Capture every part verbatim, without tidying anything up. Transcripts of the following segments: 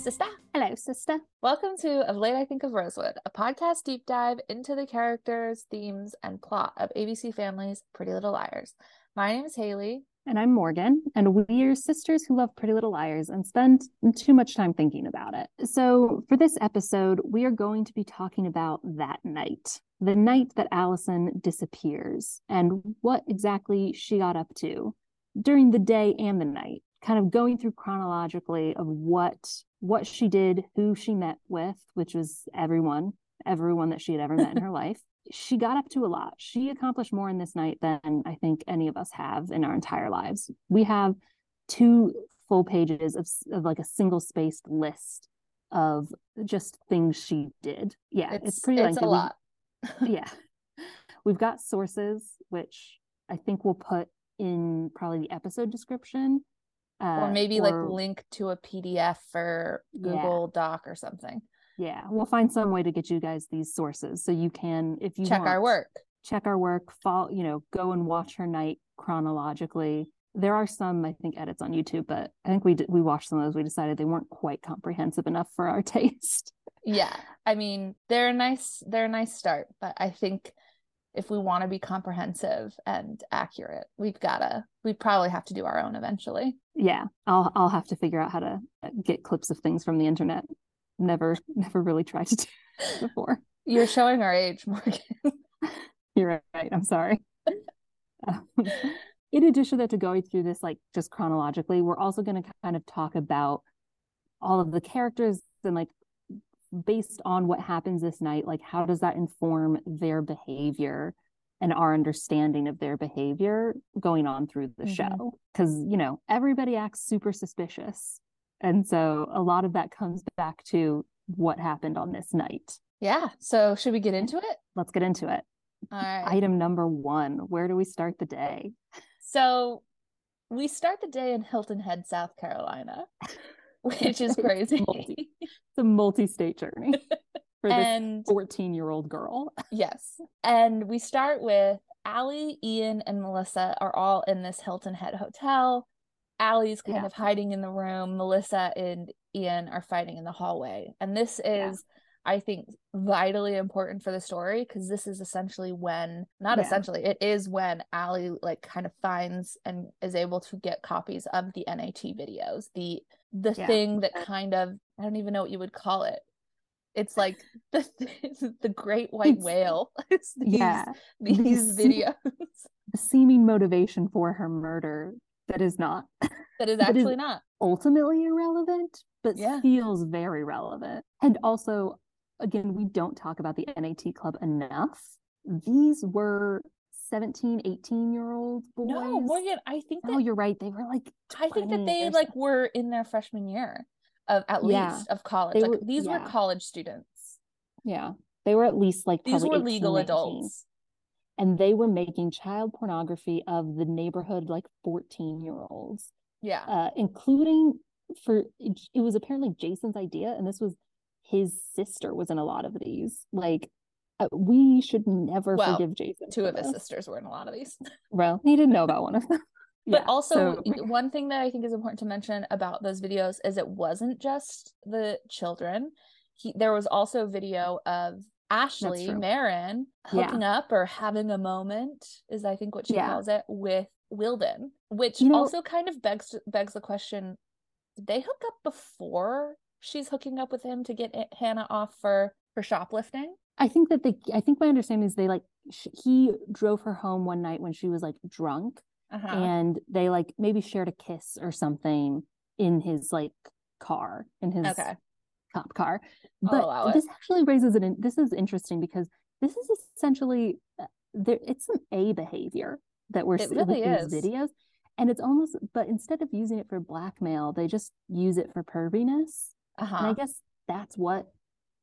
sister. Hello, sister. Welcome to Of Late I Think of Rosewood, a podcast deep dive into the characters, themes, and plot of A B C Family's Pretty Little Liars. My name is Haley. And I'm Morgan, and we are sisters who love Pretty Little Liars and spend too much time thinking about it. So for this episode, we are going to be talking about that night, the night that Alison disappears, and what exactly she got up to during the day and the night, kind of going through chronologically of what what she did, who she met with, which was everyone, everyone that she had ever met in her life. She got up to a lot. She accomplished more in this night than I think any of us have in our entire lives. We have two full pages of, of like a single spaced list of just things she did. Yeah, it's, it's pretty it's lengthy. It's a lot. Yeah. We've got sources, which I think we'll put in probably the episode description. Uh, or maybe or, like link to a P D F or Google yeah. Doc or something. Yeah, we'll find some way to get you guys these sources so you can, if you check want, our work, check our work, follow, you know, go and watch her night chronologically. There are some, I think, edits on YouTube, but I think we did, we watched some of those. We decided they weren't quite comprehensive enough for our taste. Yeah, I mean, they're a nice, they're a nice start, but I think if we want to be comprehensive and accurate, we've gotta, we probably have to do our own eventually. Yeah, I'll, I'll have to figure out how to get clips of things from the internet. Never, never really tried to do it before. You're showing our age, Morgan. You're right. I'm sorry. Um, in addition to that, to going through this, like just chronologically, we're also going to kind of talk about all of the characters and like based on what happens this night, like how does that inform their behavior and our understanding of their behavior going on through the mm-hmm. show? Because, you know, everybody acts super suspicious. And so a lot of that comes back to what happened on this night. Yeah. So should we get into it? Let's get into it. All right. Item number one. Where do we start the day? So we start the day in Hilton Head, South Carolina, which is crazy. It's, multi, it's a multi-state journey for and, this fourteen-year-old girl. Yes. And we start with Allie, Ian, and Melissa are all in this Hilton Head hotel. Allie's kind yeah. of hiding in the room. Melissa and Ian are fighting in the hallway. And this is, yeah. I think, vitally important for the story because this is essentially when, not yeah. essentially, it is when Allie like kind of finds and is able to get copies of the N A T videos. The the yeah. thing that kind of, I don't even know what you would call it. It's like the the great white whale. It's these, yeah. these, these videos. The seeming motivation for her murder. That is not. That is actually that is not. Ultimately irrelevant, but yeah. feels very relevant. And also, again, we don't talk about the N A T club enough. These were seventeen, eighteen-year-old boys. No, Morgan, I think that... Oh, you're right. They were like I think that they like something. were in their freshman year, of at yeah. least, of college. They like, were, these yeah. were college students. Yeah. They were at least like These were legal eighteen, adults. And they were making child pornography of the neighborhood, like fourteen-year-olds. Yeah. Uh, including for, it was apparently Jason's idea. And this was, his sister was in a lot of these. Like, uh, we should never well, forgive Jason. Two of this. his sisters were in a lot of these. Well, he didn't know about one of them. But yeah, also, so... one thing that I think is important to mention about those videos is it wasn't just the children. He, there was also video of Ashley Marin hooking yeah. up or having a moment is I think what she yeah. calls it with Wilden, which you know, also kind of begs begs the question, did they hook up before she's hooking up with him to get Hannah off for for shoplifting? I think that they I think my understanding is they like sh- he drove her home one night when she was like drunk uh-huh. and they like maybe shared a kiss or something in his like car in his okay. cop car. But this actually raises an this is interesting because this is essentially there it's some A behavior that we're seeing really in these videos, and it's almost but instead of using it for blackmail they just use it for perviness uh-huh. and I guess that's what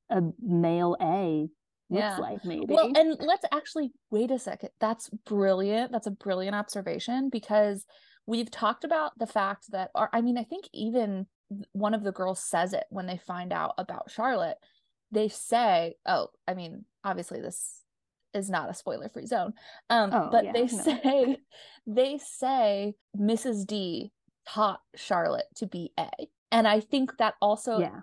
a male A looks yeah. like maybe. Well, and let's actually wait a second, that's brilliant that's a brilliant observation because we've talked about the fact that or I mean I think even one of the girls says it when they find out about Charlotte. They say, oh, I mean, obviously this is not a spoiler-free zone. Um, oh, but yeah, they no. say, they say Missus D taught Charlotte to be A. And I think that also yeah.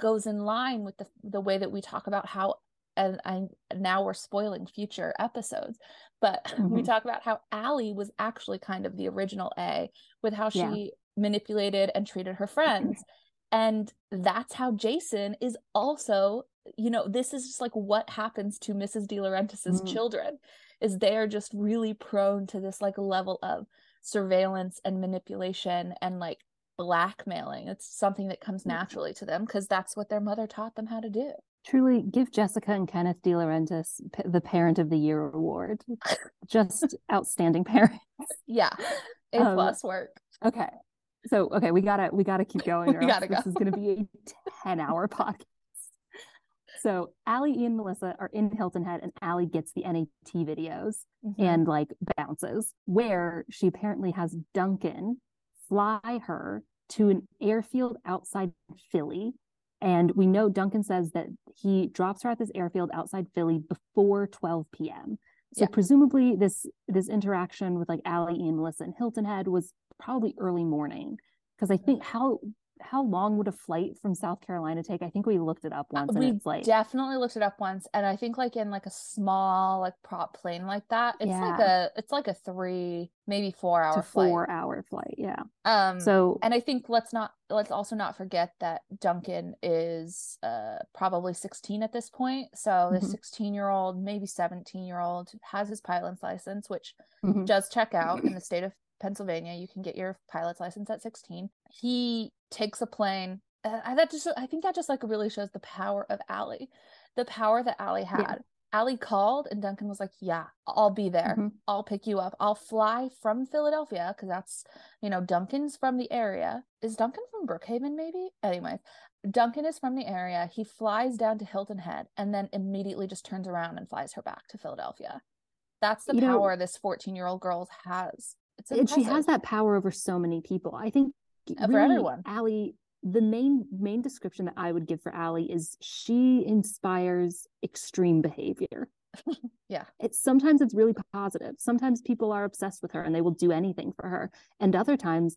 goes in line with the the way that we talk about how, and I now we're spoiling future episodes, but mm-hmm. we talk about how Allie was actually kind of the original A with how she yeah. manipulated and treated her friends. And that's how Jason is also, you know, this is just like what happens to Missus DiLaurentis's mm. children, is they are just really prone to this like level of surveillance and manipulation and like blackmailing. It's something that comes naturally to them because that's what their mother taught them how to do. Truly, give Jessica and Kenneth DiLaurentis p- the Parent of the Year award. Just outstanding parents. Yeah, A um, plus work. Okay, so okay, we gotta we gotta keep going. Or we gotta go. This is gonna be a ten-hour podcast. So Allie, Ian, Melissa are in Hilton Head, and Allie gets the N A T videos mm-hmm. and like bounces, where she apparently has Duncan fly her to an airfield outside Philly. And we know Duncan says that he drops her at this airfield outside Philly before twelve p.m. So yeah. presumably this this interaction with like Allie, Ian, Melissa, and Hilton Head was probably early morning. Because I think how how long would a flight from South Carolina take? I think we looked it up once. We and it's like, definitely looked it up once. And I think like in like a small like prop plane like that, it's yeah. like a it's like a three, maybe four hour flight. Four hour flight, yeah. Um so and I think let's not let's also not forget that Duncan is uh probably sixteen at this point. So the sixteen mm-hmm. year old, maybe seventeen year old, has his pilot's license, which mm-hmm. does check out in the state of Pennsylvania. You can get your pilot's license at sixteen. He takes a plane. Uh, that just, I think that just like really shows the power of Allie, the power that Allie had. Yeah. Allie called and Duncan was like, yeah, I'll be there. Mm-hmm. I'll pick you up. I'll fly from Philadelphia because that's, you know, Duncan's from the area. Is Duncan from Brookhaven maybe? Anyways, Duncan is from the area. He flies down to Hilton Head and then immediately just turns around and flies her back to Philadelphia. That's the you power know- this fourteen-year-old girl has. And she has that power over so many people. I think for really, everyone. Allie, the main main description that I would give for Allie is she inspires extreme behavior. Yeah. It's sometimes it's really positive. Sometimes people are obsessed with her and they will do anything for her. And other times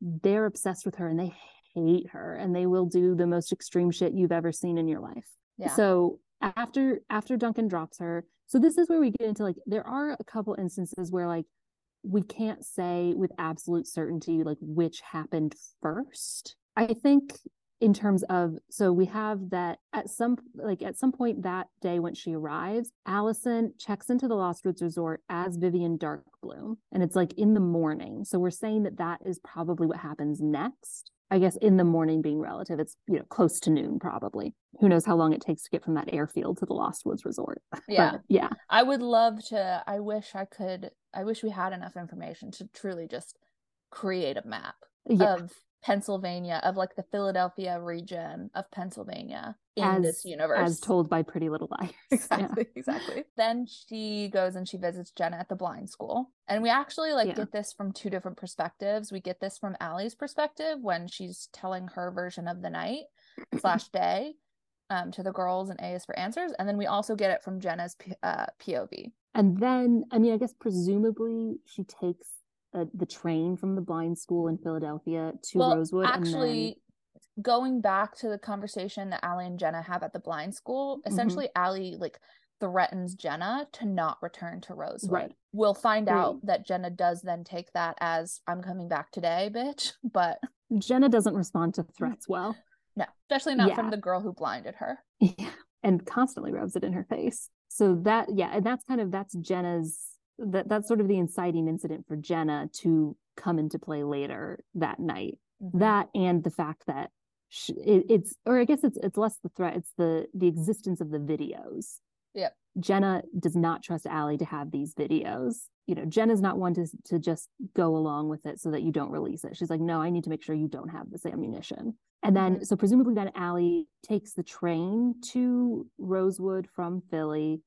they're obsessed with her and they hate her and they will do the most extreme shit you've ever seen in your life. Yeah. So after after Duncan drops her, so this is where we get into like there are a couple instances where like we can't say with absolute certainty, like, which happened first. I think in terms of, so we have that at some, like, at some point that day when she arrives, Alison checks into the Lost Woods Resort as Vivian Darkbloom, and it's, like, in the morning. So we're saying that that is probably what happens next. I guess in the morning being relative, it's, you know, close to noon probably. Who knows how long it takes to get from that airfield to the Lost Woods Resort. Yeah. But, yeah. I would love to, I wish I could, I wish we had enough information to truly just create a map yeah. of Pennsylvania, of like the Philadelphia region of Pennsylvania in as, this universe. As told by Pretty Little Liars. Exactly, yeah. exactly. Then she goes and she visits Jenna at the blind school. And we actually like yeah. get this from two different perspectives. We get this from Allie's perspective when she's telling her version of the night slash day um, to the girls, and A is for answers. And then we also get it from Jenna's P- uh, P O V. And then, I mean, I guess presumably she takes Uh, the train from the blind school in Philadelphia to well, Rosewood. Actually, and then... going back to the conversation that Allie and Jenna have at the blind school, essentially mm-hmm. Allie like threatens Jenna to not return to Rosewood. Right. We'll find right. out that Jenna does then take that as I'm coming back today, bitch. But Jenna doesn't respond to threats well. No, especially not yeah. from the girl who blinded her. Yeah, and constantly rubs it in her face. So that, yeah, and that's kind of, that's Jenna's That that's sort of the inciting incident for Jenna to come into play later that night. Mm-hmm. That and the fact that she, it, it's, or I guess it's it's less the threat, it's the the existence of the videos. Yeah, Jenna does not trust Allie to have these videos. You know, Jenna's not one to to just go along with it so that you don't release it. She's like, no, I need to make sure you don't have this ammunition. And then, mm-hmm. so presumably then Allie takes the train to Rosewood from Philly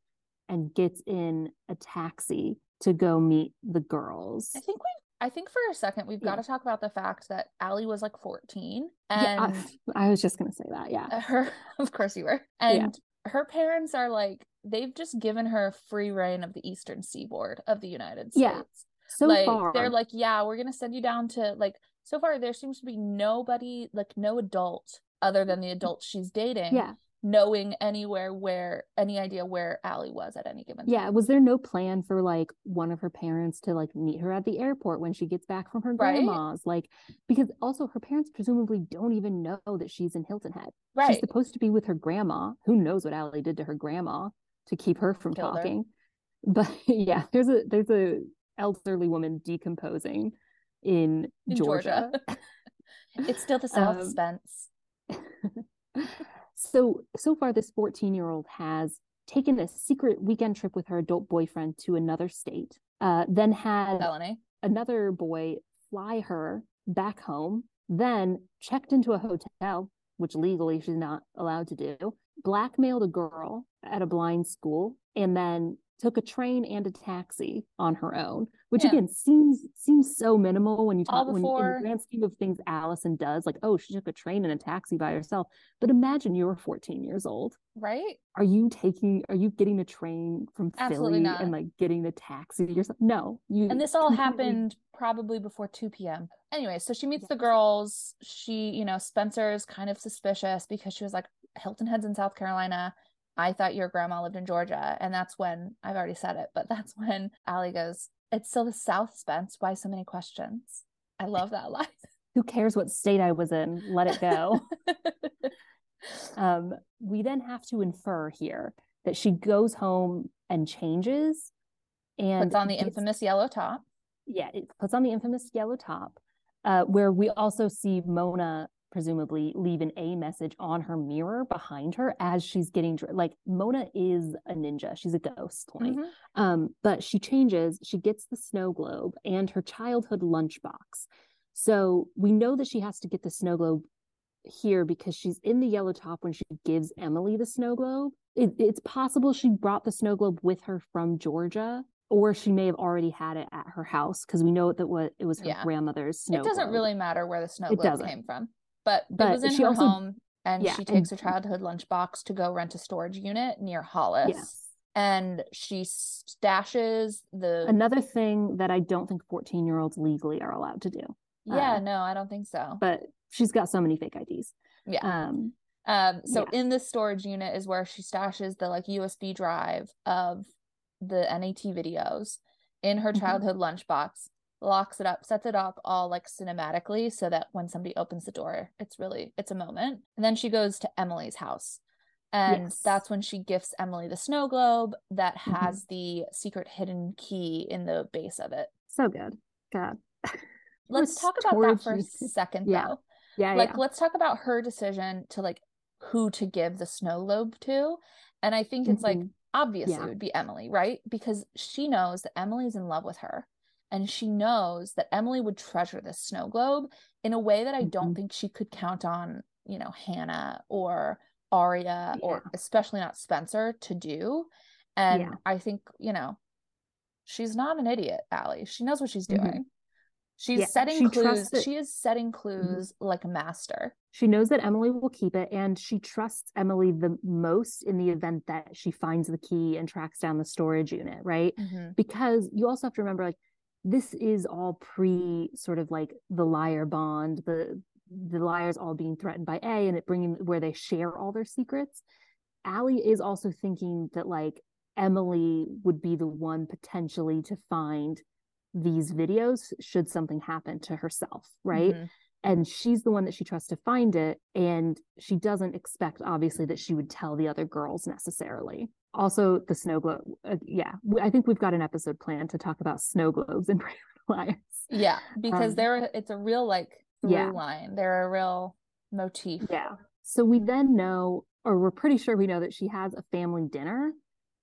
and gets in a taxi to go meet the girls. I think we I think for a second we've yeah. got to talk about the fact that Allie was like fourteen and yeah, I, I was just going to say that. Yeah. Her of course you were. And yeah. her parents are like they've just given her free reign of the Eastern Seaboard of the United States. Yeah. So like, far. They're like, yeah, we're going to send you down to like so far there seems to be nobody, like no adult other than the adult she's dating, yeah, knowing anywhere where, any idea where Allie was at any given time. Yeah, was there no plan for like one of her parents to like meet her at the airport when she gets back from her grandma's? Right? Like, because also her parents presumably don't even know that she's in Hilton Head. Right. She's supposed to be with her grandma. Who knows what Allie did to her grandma to keep her from Killed talking. Her. But yeah, there's a there's a elderly woman decomposing in, in Georgia. Georgia. It's still the South, um, Spence. So, so far, this fourteen-year-old has taken a secret weekend trip with her adult boyfriend to another state, uh, then had Melanie. another boy fly her back home, then checked into a hotel, which legally she's not allowed to do, blackmailed a girl at a blind school, and then took a train and a taxi on her own, which yeah. again seems seems so minimal when you talk when, in the grand scheme of things Alison does, like, oh, she took a train and a taxi by herself. But imagine you're fourteen years old, right? Are you taking are you getting the train from Absolutely Philly not. and like getting the taxi yourself? No, you and this all happened probably before two p.m. Anyway, so she meets yeah. the girls. She, you know, Spencer's kind of suspicious because she was like, Hilton Head's in South Carolina. I thought your grandma lived in Georgia. And that's when, I've already said it, but that's when Allie goes, it's still the South, Spence. Why so many questions? I love that line. Who cares what state I was in? Let it go. um, we then have to infer here that she goes home and changes. And puts on the infamous yellow top. Yeah, it puts on the infamous yellow top, uh, where we also see Mona presumably leave an A message on her mirror behind her as she's getting, like, Mona is a ninja. She's a ghost. Like. Mm-hmm. Um, but she changes, she gets the snow globe and her childhood lunchbox. So we know that she has to get the snow globe here because she's in the yellow top when she gives Emily the snow globe. It, it's possible she brought the snow globe with her from Georgia, or she may have already had it at her house because we know that what it was her yeah. grandmother's snow globe. It doesn't globe. really matter where the snow it globe doesn't. came from. But, but it was in her also, home, and yeah, she takes and, her childhood lunchbox to go rent a storage unit near Hollis. Yeah. And she stashes the... Another thing that I don't think fourteen-year-olds legally are allowed to do. Yeah, uh, no, I don't think so. But she's got so many fake I Ds. Yeah. Um, um, so yeah. in this storage unit is where she stashes the, like, U S B drive of the N A T videos in her childhood mm-hmm. lunchbox. Locks it up, sets it up all like cinematically so that when somebody opens the door, it's really, it's a moment. And then she goes to Emily's house. And yes. that's when she gifts Emily the snow globe that has mm-hmm. the secret hidden key in the base of it. So good. God. Let's talk about that for a second yeah. though. Yeah. Like, yeah. let's talk about her decision to like who to give the snow globe to. And I think mm-hmm. it's like, obviously yeah. it would be Emily, right? Because she knows that Emily's in love with her. And she knows that Emily would treasure this snow globe in a way that I don't mm-hmm. think she could count on, you know, Hannah or Aria yeah. or especially not Spencer to do. And yeah. I think, you know, she's not an idiot, Allie. She knows what she's doing. Mm-hmm. She's yeah. setting she clues. She is setting clues mm-hmm. like a master. She knows that Emily will keep it, and she trusts Emily the most in the event that she finds the key and tracks down the storage unit, right? Mm-hmm. Because you also have to remember, like, this is all pre sort of like the liar bond, the the liars all being threatened by A and it bringing where they share all their secrets. Allie is also thinking that like Emily would be the one potentially to find these videos should something happen to herself, right? Mm-hmm. And she's the one that she trusts to find it. And she doesn't expect, obviously, that she would tell the other girls necessarily. Also, the snow globe. Uh, yeah, I think we've got an episode planned to talk about snow globes and Pretty Little Liars. Yeah, because um, they're, it's a real, like, through yeah. line. They're a real motif. Yeah. So we then know, or we're pretty sure we know that she has a family dinner.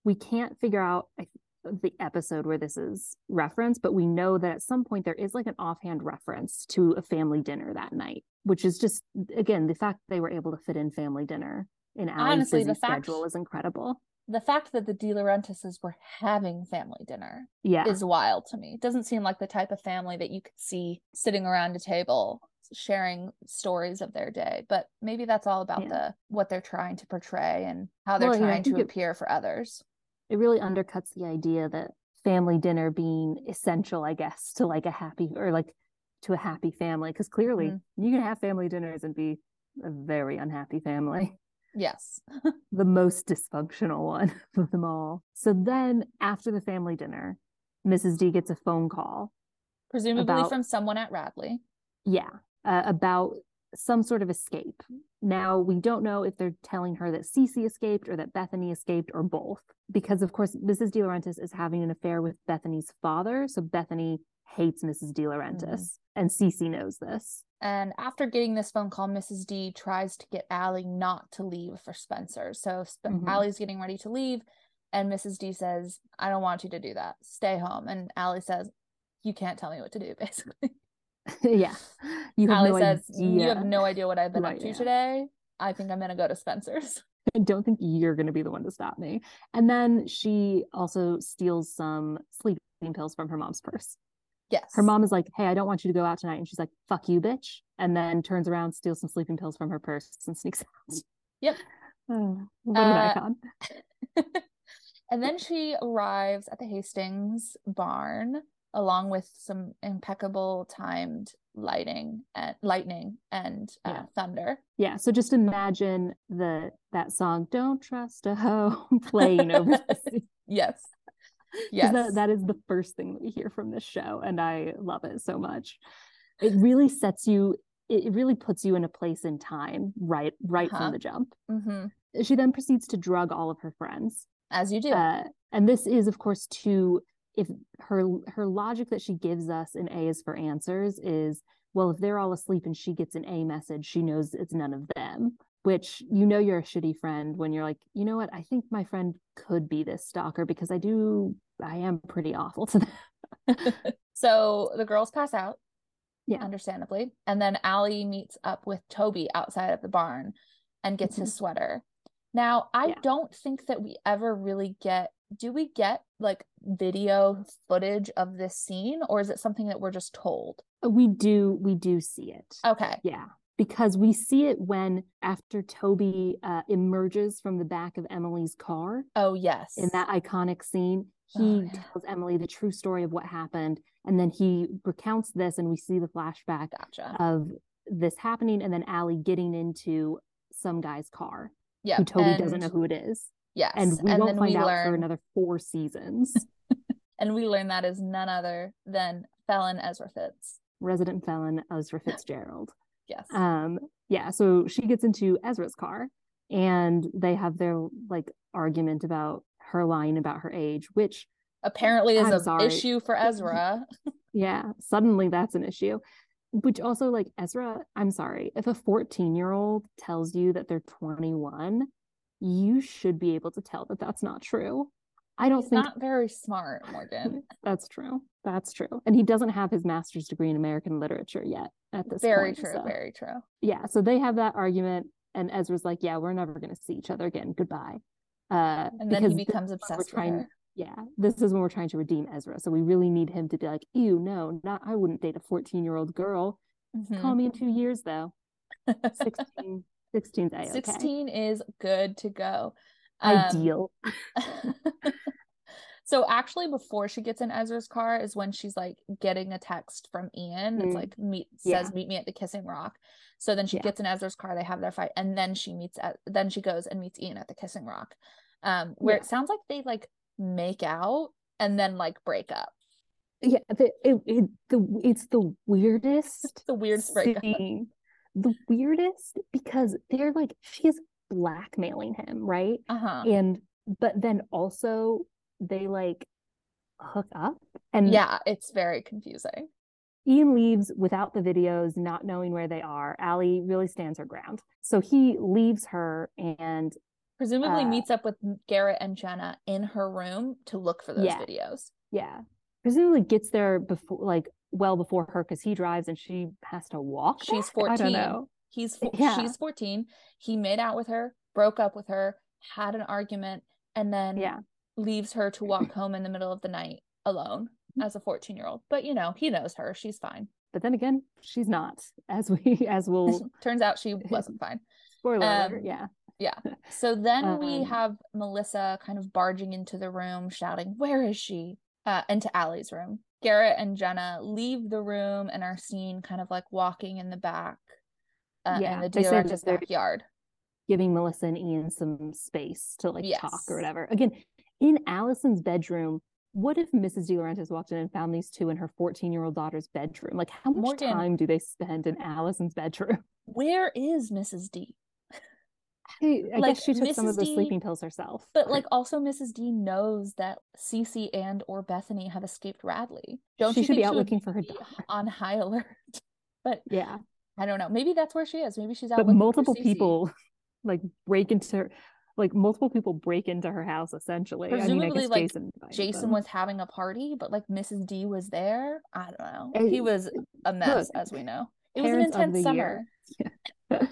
We can't figure out I, the episode where this is referenced, but we know that at some point there is like an offhand reference to a family dinner that night, which is just, again, the fact they were able to fit in family dinner in Allison's busy schedule is incredible. The fact that the DiLaurentises were having family dinner yeah. is wild to me. It doesn't seem like the type of family that you could see sitting around a table sharing stories of their day, but maybe that's all about yeah. the what they're trying to portray and how they're well, trying yeah, to appear it, for others. It really undercuts the idea that family dinner being essential, I guess, to like a happy or like to a happy family, because clearly mm-hmm. you can have family dinners and be a very unhappy family. Yes. The most dysfunctional one of them all. So then after the family dinner, Missus D gets a phone call. Presumably about, from someone at Radley. Yeah. Uh, about some sort of escape. Now, we don't know if they're telling her that Cece escaped or that Bethany escaped or both. Because, of course, Missus DiLaurentis is having an affair with Bethany's father. So Bethany hates Missus DiLaurentis. Mm-hmm. And Cece knows this. And after getting this phone call, Missus D tries to get Allie not to leave for Spencer. So Sp- mm-hmm. Allie's getting ready to leave. And Missus D says, I don't want you to do that. Stay home. And Allie says, you can't tell me what to do, basically. Yeah. You have Allie no says, idea. You have no idea what I've been right, up to yeah. today. I think I'm going to go to Spencer's. I don't think you're going to be the one to stop me. And then she also steals some sleeping pills from her mom's purse. Yes. Her mom is like, hey, I don't want you to go out tonight. And she's like, fuck you, bitch. And then turns around, steals some sleeping pills from her purse and sneaks out. Yep. Oh, what uh, an icon. And then she arrives at the Hastings barn along with some impeccable timed lighting and lightning and uh, yeah. thunder. Yeah. So just imagine the that song, Don't Trust a Hoe, playing over this. Yes. Yes. That, that is the first thing that we hear from this show. And I love it so much. It really sets you, it really puts you in a place in time, right, right uh-huh. from the jump. Mm-hmm. She then proceeds to drug all of her friends. As you do. Uh, and this is, of course, to, if her her logic that she gives us in A is for Answers is, well, if they're all asleep and she gets an A message, she knows it's none of them. Which, you know, you're a shitty friend when you're like, you know what, I think my friend could be this stalker because I do, I am pretty awful to them. So the girls pass out, yeah, understandably. And then Allie meets up with Toby outside of the barn and gets mm-hmm. his sweater. Now, I yeah. don't think that we ever really get, do we get like video footage of this scene, or is it something that we're just told? We do, we do see it. Okay. Yeah. Because we see it when, after Toby uh, emerges from the back of Emily's car. Oh, yes. In that iconic scene, he oh, yeah. tells Emily the true story of what happened. And then he recounts this and we see the flashback gotcha. Of this happening and then Allie getting into some guy's car. Yeah. Who Toby and, doesn't know who it is. Yes. And we and won't find we out learn... for another four seasons. And we learn that is none other than felon Ezra Fitz. Resident felon Ezra Fitzgerald. Yes. Um, yeah. So she gets into Ezra's car and they have their like argument about her lying about her age, which apparently is an issue for Ezra. Yeah. Suddenly that's an issue, which also like Ezra, I'm sorry, if a fourteen year old tells you that they're twenty-one, you should be able to tell that that's not true. I don't He's think not very smart, Morgan. That's true. That's true. And he doesn't have his master's degree in American literature yet at this very point. Very true. So. Very true. Yeah. So they have that argument and Ezra's like, yeah, we're never going to see each other again. Goodbye. Uh, and then he becomes obsessed with trying, her. Yeah. This is when we're trying to redeem Ezra. So we really need him to be like, ew, no, not, I wouldn't date a fourteen year old girl. Mm-hmm. Call me in two years though. sixteen, sixteen's A-okay. sixteen is good to go. Um, Ideal. So actually before she gets in Ezra's car is when she's like getting a text from Ian that's mm. like meet yeah. says meet me at the Kissing Rock. So then she yeah. gets in Ezra's car, they have their fight, and then she meets at then she goes and meets Ian at the Kissing Rock, um where yeah. it sounds like they like make out and then like break up. Yeah, the, it, it, the, it's the weirdest it's the weirdest breakup. The weirdest because they're like she is blackmailing him, right? Uh-huh. And but then also they like hook up and yeah, it's very confusing. Ian leaves without the videos, not knowing where they are. Allie really stands her ground. So he leaves her and presumably uh, meets up with Garrett and Jenna in her room to look for those yeah, videos. Yeah. Presumably gets there before like well before her because he drives and she has to walk. She's back? fourteen. I don't know. He's yeah. she's fourteen. He made out with her, broke up with her, had an argument, and then yeah. leaves her to walk home in the middle of the night alone as a fourteen year old. But you know, he knows her. She's fine. But then again, she's not. As we as we'll turns out she wasn't fine. Spoiler alert. Um, yeah. Yeah. So then um, we have Melissa kind of barging into the room shouting, "Where is she?" uh, into Allie's room. Garrett and Jenna leave the room and are seen kind of like walking in the back uh, yeah, in the DiLaurentis backyard. Giving Melissa and Ian some space to like yes. talk or whatever. Again, in Allison's bedroom, what if Missus DiLaurentis walked in and found these two in her fourteen-year-old daughter's bedroom? Like, how much Morgan, time do they spend in Allison's bedroom? Where is Missus D? I, I like, guess she took Missus some of the D, sleeping pills herself. But, like, also Missus D knows that Cece and or Bethany have escaped Radley. Don't she you should be out looking for her daughter. On high alert. But, yeah. I don't know. Maybe that's where she is. Maybe she's out but looking multiple for Cece. people, like, break into her. Like, multiple people break into her house, essentially. Presumably, I mean, I guess like, Jason, Jason was having a party, but, like, Missus D was there. I don't know. It, he was a mess, look, as we know. It was an intense summer. Yeah.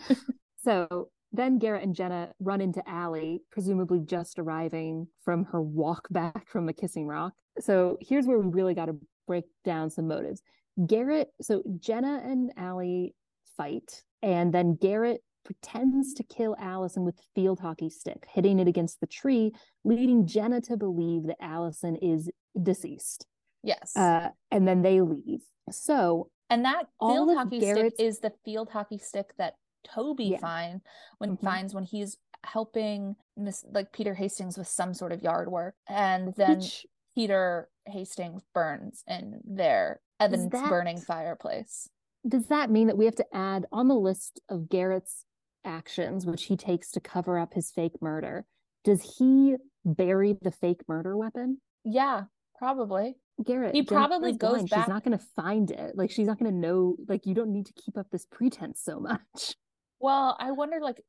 So... Then Garrett and Jenna run into Allie, presumably just arriving from her walk back from the Kissing Rock. So here's where we really got to break down some motives. Garrett, so Jenna and Allie fight, and then Garrett pretends to kill Allison with a field hockey stick, hitting it against the tree, leading Jenna to believe that Allison is deceased. Yes. Uh, and then they leave. So and that field hockey Garrett's... stick is the field hockey stick that Toby yeah. finds when mm-hmm. finds when he's helping Miss like Peter Hastings with some sort of yard work, and then Which, Peter Hastings burns in their evidence that, burning fireplace. Does that mean that we have to add on the list of Garrett's actions, which he takes to cover up his fake murder? Does he bury the fake murder weapon? Yeah, probably. Garrett, he probably goes blind. back. She's not going to find it. Like she's not going to know. Like you don't need to keep up this pretense so much. Well, I wonder, like,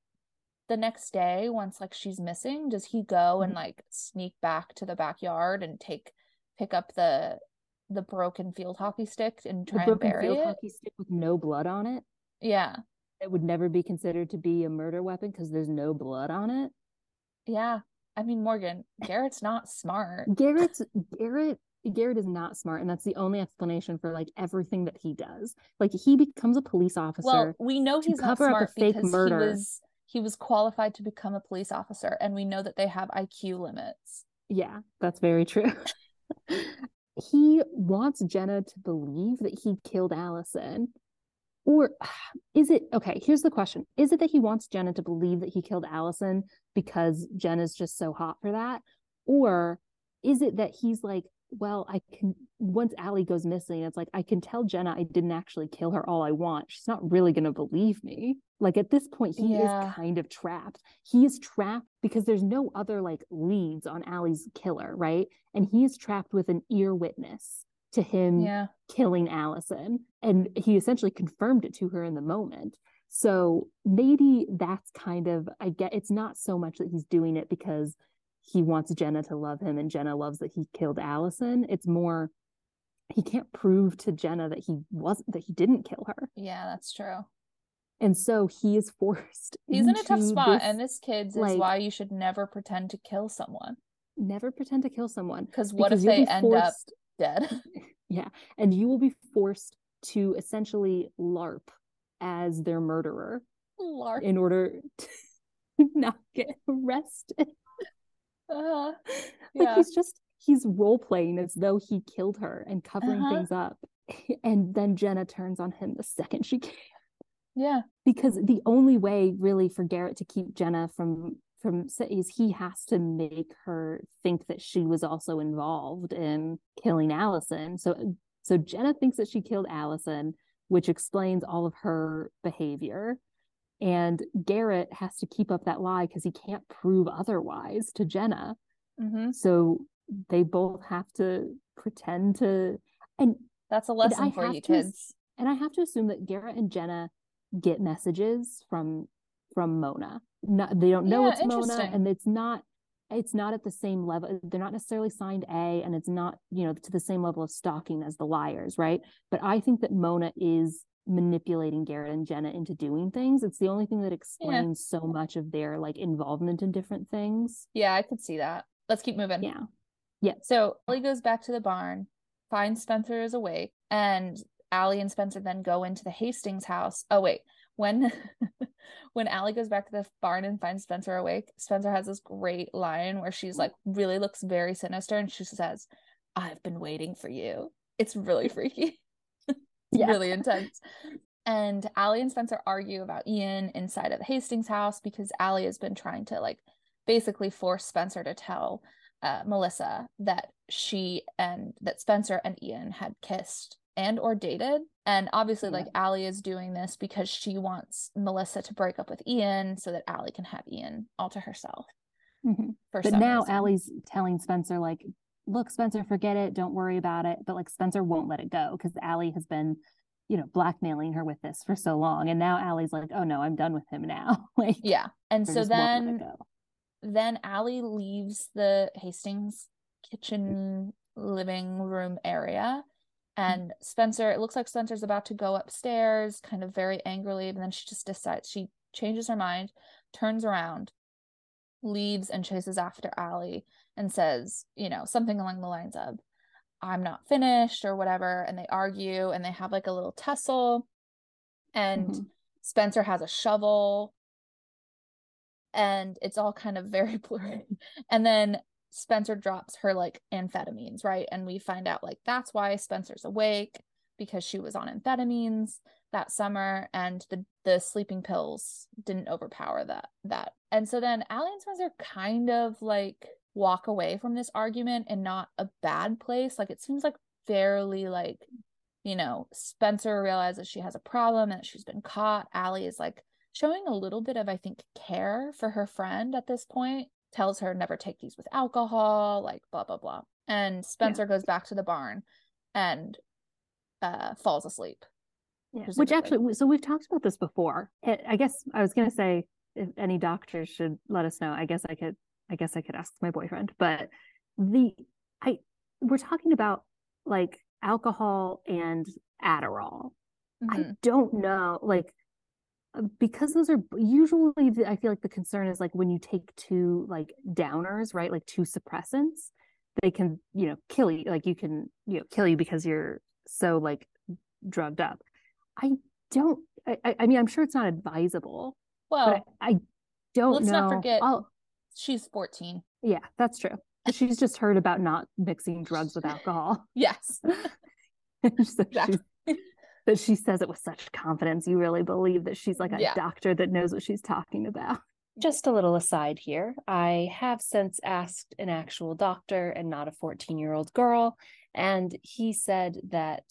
the next day, once, like, she's missing, does he go and, like, sneak back to the backyard and take, pick up the the broken field hockey stick and try and bury it? The broken field hockey stick with no blood on it? Yeah. It would never be considered to be a murder weapon because there's no blood on it? Yeah. I mean, Morgan, Garrett's not smart. Garrett's, Garrett... Garrett is not smart, and that's the only explanation for like everything that he does. Like he becomes a police officer. Well, we know he's not smart because he was he was qualified to become a police officer, and we know that they have I Q limits. Yeah, that's very true. He wants Jenna to believe that he killed Allison, or is it okay? Here's the question: is it that he wants Jenna to believe that he killed Allison because Jenna's just so hot for that, or is it that he's like? Well, I can, once Allie goes missing, it's like, I can tell Jenna I didn't actually kill her all I want. She's not really going to believe me. Like at this point, he yeah. is kind of trapped. He is trapped because there's no other like leads on Allie's killer, right? And he is trapped with an ear witness to him yeah. killing Allison. And he essentially confirmed it to her in the moment. So maybe that's kind of, I get, it's not so much that he's doing it because he wants Jenna to love him and Jenna loves that he killed Allison. It's more he can't prove to Jenna that he wasn't that he didn't kill her. Yeah, that's true. And so he is forced. He's in a tough spot, this, and this kids like, is why you should never pretend to kill someone. Never pretend to kill someone. Because what if they end up dead? Yeah. And you will be forced to essentially LARP as their murderer. LARP. In order to not get arrested. Uh, yeah. Like he's just he's role playing as though he killed her and covering uh-huh. things up, and then Jenna turns on him the second she can. Yeah, because the only way really for Garrett to keep Jenna from from is he has to make her think that she was also involved in killing Allison. So so Jenna thinks that she killed Allison, which explains all of her behavior. And Garrett has to keep up that lie because he can't prove otherwise to Jenna. Mm-hmm. So they both have to pretend to. And that's a lesson for you, kids. And I have to assume that Garrett and Jenna get messages from from Mona. Not, they don't know yeah, it's Mona, and it's not it's not at the same level. They're not necessarily signed A, and it's not you know to the same level of stalking as the liars, right? But I think that Mona is manipulating Garrett and Jenna into doing things. It's the only thing that explains yeah. so much of their like involvement in different things. Yeah, I could see that. Let's keep moving. Yeah. Yeah. So Allie goes back to the barn, finds Spencer is awake, and Allie and Spencer then go into the Hastings house. Oh wait, when when Allie goes back to the barn and finds Spencer awake, Spencer has this great line where she's like really looks very sinister and she says, I've been waiting for you. It's really freaky. It's yeah. really intense. And Allie and Spencer argue about Ian inside of the Hastings house because Allie has been trying to, like, basically force Spencer to tell uh, Melissa that she and that Spencer and Ian had kissed and or dated. And obviously, yeah. like, Allie is doing this because she wants Melissa to break up with Ian so that Allie can have Ian all to herself. Mm-hmm. For but now reason. Allie's telling Spencer, like, look, Spencer, forget it. Don't worry about it. But, like, Spencer won't let it go because Allie has been, you know, blackmailing her with this for so long. And now Allie's like, oh no, I'm done with him now. Like, yeah. And so then, then Allie leaves the Hastings kitchen living room area. And Spencer, it looks like Spencer's about to go upstairs kind of very angrily. And then she just decides, she changes her mind, turns around, leaves and chases after Allie and says, you know, something along the lines of, I'm not finished or whatever. And they argue and they have like a little tussle and mm-hmm. Spencer has a shovel and it's all kind of very blurry. And then Spencer drops her like amphetamines, right? And we find out like that's why Spencer's awake, because she was on amphetamines that summer and the, the sleeping pills didn't overpower that. that. And so then Allie and Spencer kind of like walk away from this argument and not a bad place. Like it seems like fairly like, you know, Spencer realizes she has a problem and that she's been caught. Allie is like showing a little bit of, I think, care for her friend at this point, tells her never take these with alcohol, like blah, blah, blah. And Spencer yeah. goes back to the barn and uh, falls asleep. Yeah. Which actually, so we've talked about this before. It, I guess I was going to say if any doctors should let us know, I guess I could I guess I could ask my boyfriend, but the, I, we're talking about like alcohol and Adderall. Mm-hmm. I don't know, like, because those are usually, I feel like the concern is like when you take two like downers, right? Like two suppressants, they can, you know, kill you. Like you can, you know, kill you because you're so like drugged up. I don't, I, I mean, I'm sure it's not advisable. Well, but I, I don't let's know. Let's not forget. I'll, She's fourteen. Yeah, that's true. She's just heard about not mixing drugs with alcohol. Yes. so exactly. she, but she says it with such confidence. You really believe that she's like a yeah. doctor that knows what she's talking about. Just a little aside here. I have since asked an actual doctor and not a fourteen-year-old girl. And he said that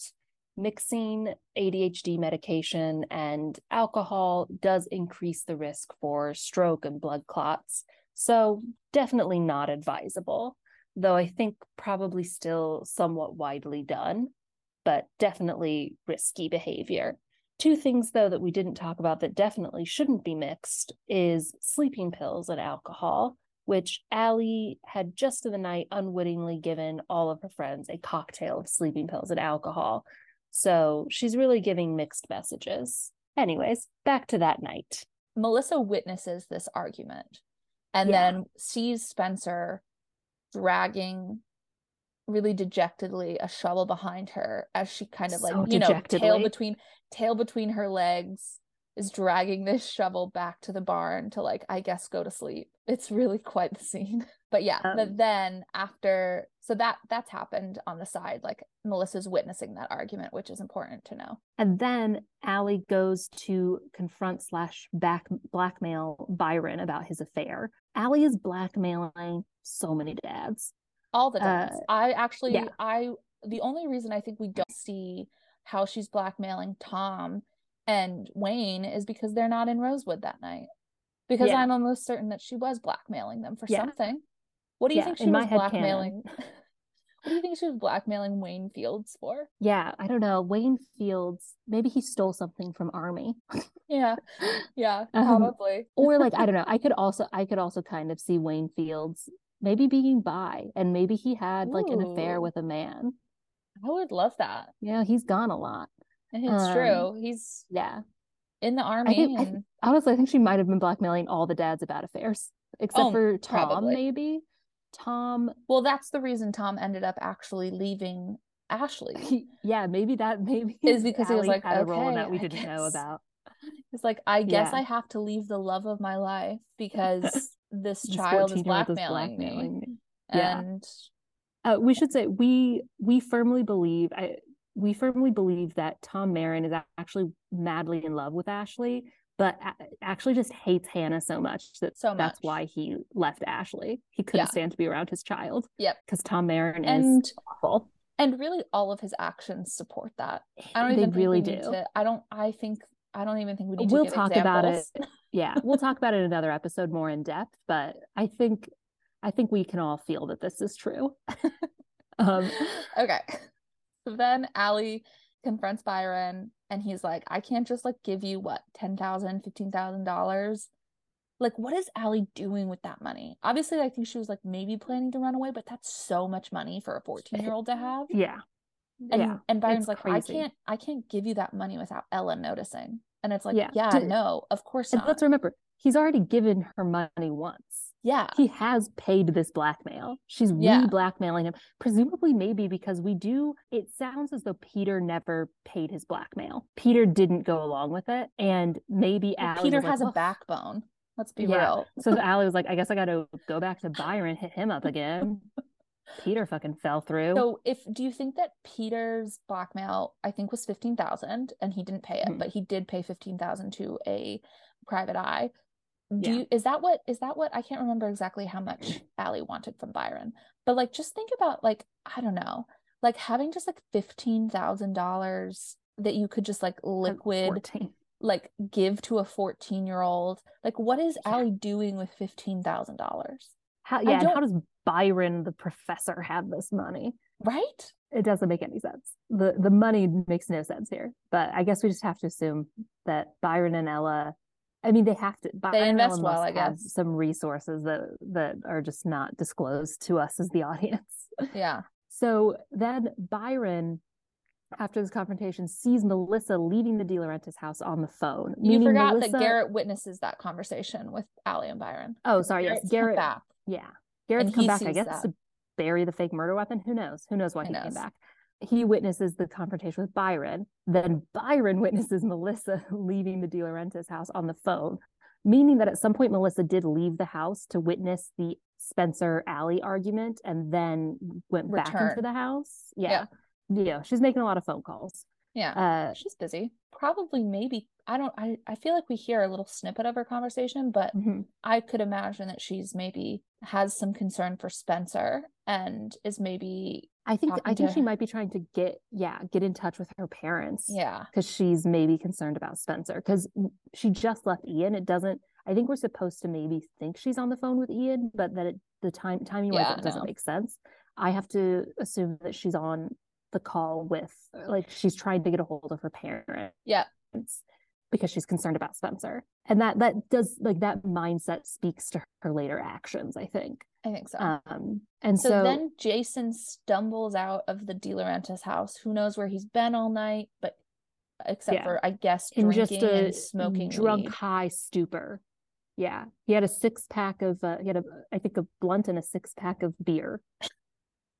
mixing A D H D medication and alcohol does increase the risk for stroke and blood clots. So definitely not advisable, though I think probably still somewhat widely done, but definitely risky behavior. Two things, though, that we didn't talk about that definitely shouldn't be mixed is sleeping pills and alcohol, which Allie had just in the night unwittingly given all of her friends a cocktail of sleeping pills and alcohol. So she's really giving mixed messages. Anyways, back to that night. Melissa witnesses this argument. And yeah. then sees Spencer dragging really dejectedly a shovel behind her as she kind of like, so you know, tail between tail between her legs is dragging this shovel back to the barn to like, I guess, go to sleep. It's really quite the scene. But yeah, um, but then after, so that that's happened on the side. Like Melissa's witnessing that argument, which is important to know. And then Allie goes to confront slash back blackmail Byron about his affair. Allie is blackmailing so many dads. All the dads. Uh, I actually, yeah. I, the only reason I think we don't see how she's blackmailing Tom and Wayne is because they're not in Rosewood that night. Because yeah. I'm almost certain that she was blackmailing them for yeah. something. What do you yeah. think she in was blackmailing? What do you think she was blackmailing Wayne Fields for? Yeah, I don't know. Wayne Fields, maybe he stole something from Army. yeah, yeah, probably. Um, or like, I don't know. I could also, I could also kind of see Wayne Fields maybe being bi, and maybe he had Ooh. like an affair with a man. I would love that. Yeah, he's gone a lot. It's um, true. He's yeah. in the Army. I think, and... I, honestly, I think she might have been blackmailing all the dads about affairs, except oh, for Tom, probably. maybe. Tom. Well, that's the reason Tom ended up actually leaving Ashley. yeah, maybe that maybe is because Allie he was like had okay, a role in that we I didn't guess. know about. It's like I guess yeah. I have to leave the love of my life because this, this child is blackmailing, is blackmailing me. me. Yeah. And Uh, we should say we we firmly believe I, we firmly believe that Tom Marin is actually madly in love with Ashley, but actually just hates Hannah so much that so much. that's why he left Ashley. He couldn't yeah. stand to be around his child. Yep, because Tom Marin and, is awful, and really all of his actions support that. I don't they even really think we do. Need to, I don't. I think I don't even think we need. We'll to give talk examples. about it. Yeah, we'll talk about it in another episode more in depth. But I think. I think we can all feel that this is true. um, okay. So then Allie confronts Byron and he's like, I can't just like give you what, ten thousand dollars, fifteen thousand dollars. Like, what is Allie doing with that money? Obviously, I think she was like maybe planning to run away, but that's so much money for a fourteen year old to have. Yeah. And, yeah. and Byron's it's like, crazy. I can't, I can't give you that money without Ella noticing. And it's like, yeah, yeah Did- no, of course not. And let's remember, he's already given her money once. Yeah. He has paid this blackmail. She's yeah. re-blackmailing him. Presumably maybe because we do, it sounds as though Peter never paid his blackmail. Peter didn't go along with it. And maybe well, Allie Peter has like, a oh. backbone. Let's be yeah. real. So Allie was like, I guess I got to go back to Byron, hit him up again. Peter fucking fell through. So if, do you think that Peter's blackmail, I think was fifteen thousand and he didn't pay it, mm. but he did pay fifteen thousand to a private eye. Do yeah. you, is that what, is that what, I can't remember exactly how much Allie wanted from Byron, but like, just think about like, I don't know, like having just like fifteen thousand dollars that you could just like liquid, like give to a fourteen year old. Like what is yeah. Allie doing with fifteen thousand dollars? How, yeah. How does Byron, the professor, have this money? Right. It doesn't make any sense. The, the money makes no sense here, but I guess we just have to assume that Byron and Ella, I mean, they have to. But they invest well, I guess. Some resources that that are just not disclosed to us as the audience. Yeah. So then Byron, after this confrontation, sees Melissa leaving the DiLaurentis house on the phone. You forgot Melissa... that Garrett witnesses that conversation with Allie and Byron. Oh, sorry. Garrett's yes, Garrett. Back. Yeah, Garrett's and come back. I guess that. to bury the fake murder weapon. Who knows? Who knows why Who he knows? came back? He witnesses the confrontation with Byron. Then Byron witnesses Melissa leaving the DiLaurentis house on the phone, meaning that at some point Melissa did leave the house to witness the Spencer-Allie argument and then went Return. back into the house. Yeah. yeah. Yeah. She's making a lot of phone calls. Yeah. Uh, she's busy. Probably maybe. I don't. I, I feel like we hear a little snippet of her conversation, but mm-hmm. I could imagine that she's maybe has some concern for Spencer and is maybe... I think I think she might be trying to get, yeah, get in touch with her parents. Yeah. Because she's maybe concerned about Spencer. Because she just left Ian. It doesn't, I think we're supposed to maybe think she's on the phone with Ian, but that it, the time timing yeah, wise, it doesn't no. make sense. I have to assume that she's on the call with, like, she's trying to get a hold of her parents. Yeah. Because she's concerned about Spencer. And that, that does, like, that mindset speaks to her later actions, I think. I think so. Um, and so, so then Jason stumbles out of the DiLaurentis house. Who knows where he's been all night, but except yeah. for, I guess, drinking just a and smoking drunk weed. High stupor. Yeah. He had a six pack of, uh, he had a, I think a blunt and a six pack of beer,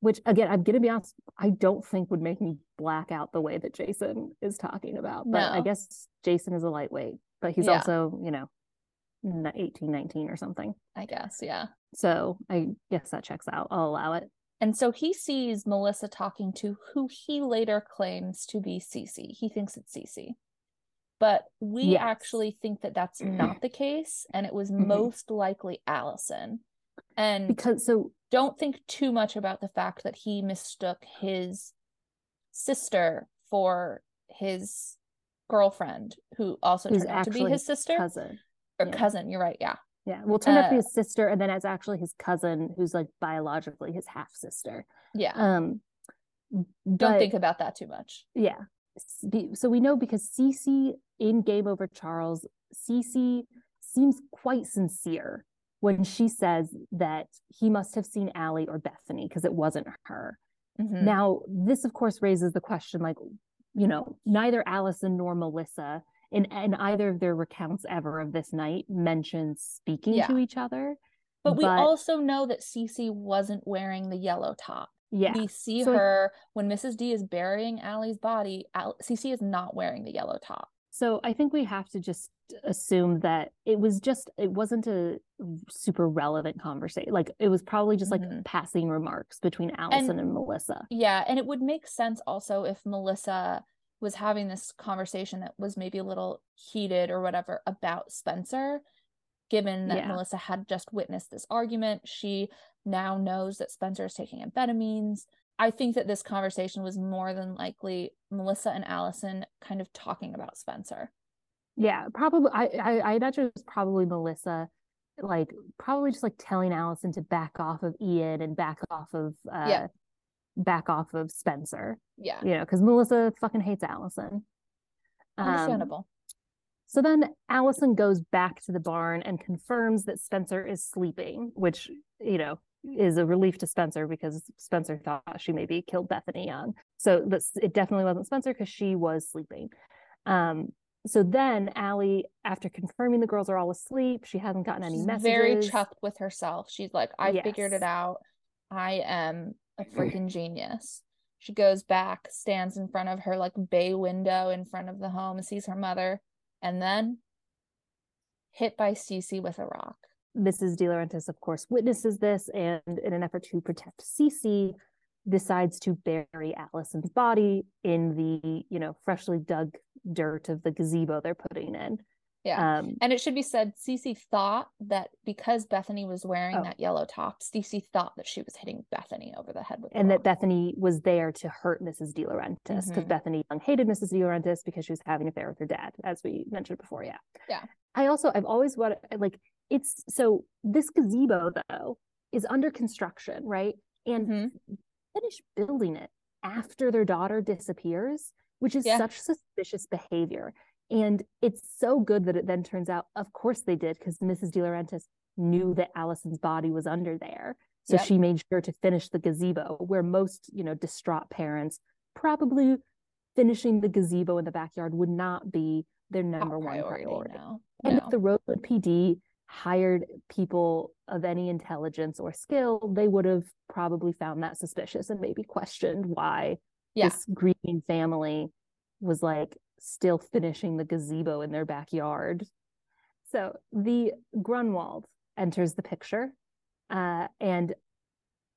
which again, I'm going to be honest, I don't think would make me black out the way that Jason is talking about, but no. I guess Jason is a lightweight, but he's yeah. also, you know, eighteen, nineteen or something. I guess. Yeah. So I guess that checks out. I'll allow it. And so he sees Melissa talking to who he later claims to be Cece. He thinks it's Cece. But we yes. actually think that that's mm-hmm. not the case. And it was mm-hmm. most likely Alison. And because so don't think too much about the fact that he mistook his sister for his girlfriend, who also turned out to be his sister. Cousin. Or yeah. cousin, you're right, yeah. Yeah, well, turned uh, out to be his sister, and then it's actually his cousin, who's, like, biologically his half-sister. Yeah. Um, but, Don't think about that too much. Yeah. So we know because Cece, in Game Over Charles, Cece seems quite sincere when she says that he must have seen Allie or Bethany, because it wasn't her. Mm-hmm. Now, this, of course, raises the question, like, you know, neither Alison nor Melissa... In, in either of their recounts ever of this night mentions speaking yeah. to each other. But, but we also know that Cece wasn't wearing the yellow top. Yeah. We see so her, I... when Missus D is burying Allie's body, Al- Cece is not wearing the yellow top. So I think we have to just assume that it was just, it wasn't a super relevant conversation. Like, it was probably just like mm-hmm. passing remarks between Allison and, and Melissa. Yeah. And it would make sense also if Melissa was having this conversation that was maybe a little heated or whatever about Spencer, given that yeah. Melissa had just witnessed this argument. She now knows that Spencer is taking amphetamines. I think that this conversation was more than likely Melissa and Allison kind of talking about Spencer. Yeah, probably. I, I, I imagine it was probably Melissa, like probably just like telling Allison to back off of Ian and back off of, uh, yeah. back off of Spencer. Yeah. You know, because Melissa fucking hates Allison. Understandable. Um, so then Allison goes back to the barn and confirms that Spencer is sleeping, which, you know, is a relief to Spencer because Spencer thought she maybe killed Bethany Young. So that's, it definitely wasn't Spencer because she was sleeping. Um, so then Allie, after confirming the girls are all asleep, she hasn't gotten any She's messages. Very chuffed with herself. She's like, I yes. figured it out. I am a freaking genius. She goes back, stands in front of her like bay window in front of the home and sees her mother, and then hit by Cece with a rock. Missus DiLaurentis, of course, witnesses this and, in an effort to protect Cece, decides to bury Allison's body in the, you know, freshly dug dirt of the gazebo they're putting in. Yeah. Um, and it should be said, Cece thought that because Bethany was wearing oh. that yellow top, Cece thought that she was hitting Bethany over the head with and the that rock. Bethany was there to hurt Missus DiLaurentis, because mm-hmm. Bethany Young hated Missus DiLaurentis because she was having an affair with her dad, as we mentioned before. Yeah. Yeah. I also, I've always wanted, like, it's, so this gazebo, though, is under construction, right? And mm-hmm. finish building it after their daughter disappears, which is yeah. such suspicious behavior. And it's so good that it then turns out, of course they did, because Missus DiLaurentis knew that Allison's body was under there. So yep. she made sure to finish the gazebo, where most, you know, distraught parents, probably finishing the gazebo in the backyard would not be their number Our one priority. priority. No. And no. if the Rosewood P D hired people of any intelligence or skill, they would have probably found that suspicious and maybe questioned why yeah. this grieving family was like still finishing the gazebo in their backyard. So the Grunwald enters the picture uh, and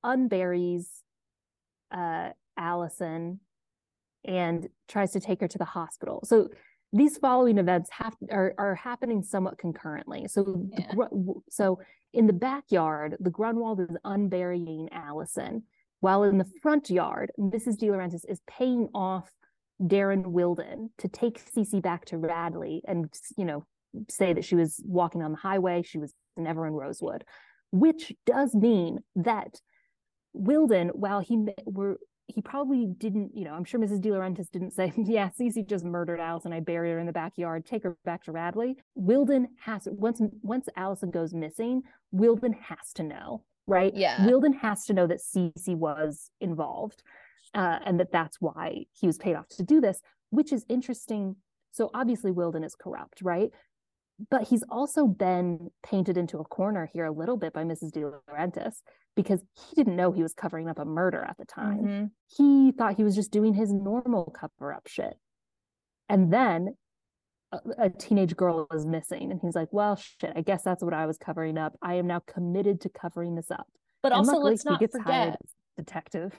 unburies uh, Allison and tries to take her to the hospital. So these following events have, are, are happening somewhat concurrently. So, yeah. the, so in the backyard, the Grunwald is unburying Allison, while in the front yard, Missus DiLaurentis is paying off Darren Wilden to take Cece back to Radley and, you know, say that she was walking on the highway, she was never in Rosewood, which does mean that Wilden, while he were he probably didn't, you know, I'm sure Missus DiLaurentis didn't say, yeah, Cece just murdered Allison, I buried her in the backyard, take her back to Radley. Wilden has, once once Allison goes missing, Wilden has to know, right? Yeah. Wilden has to know that Cece was involved. Uh, and that that's why he was paid off to do this, which is interesting. So obviously Wilden is corrupt, right? But he's also been painted into a corner here a little bit by Missus DiLaurentis, because he didn't know he was covering up a murder at the time. Mm-hmm. He thought he was just doing his normal cover-up shit. And then a, a teenage girl was missing, and he's like, well, shit, I guess that's what I was covering up. I am now committed to covering this up. But and also, let's not forget, detective.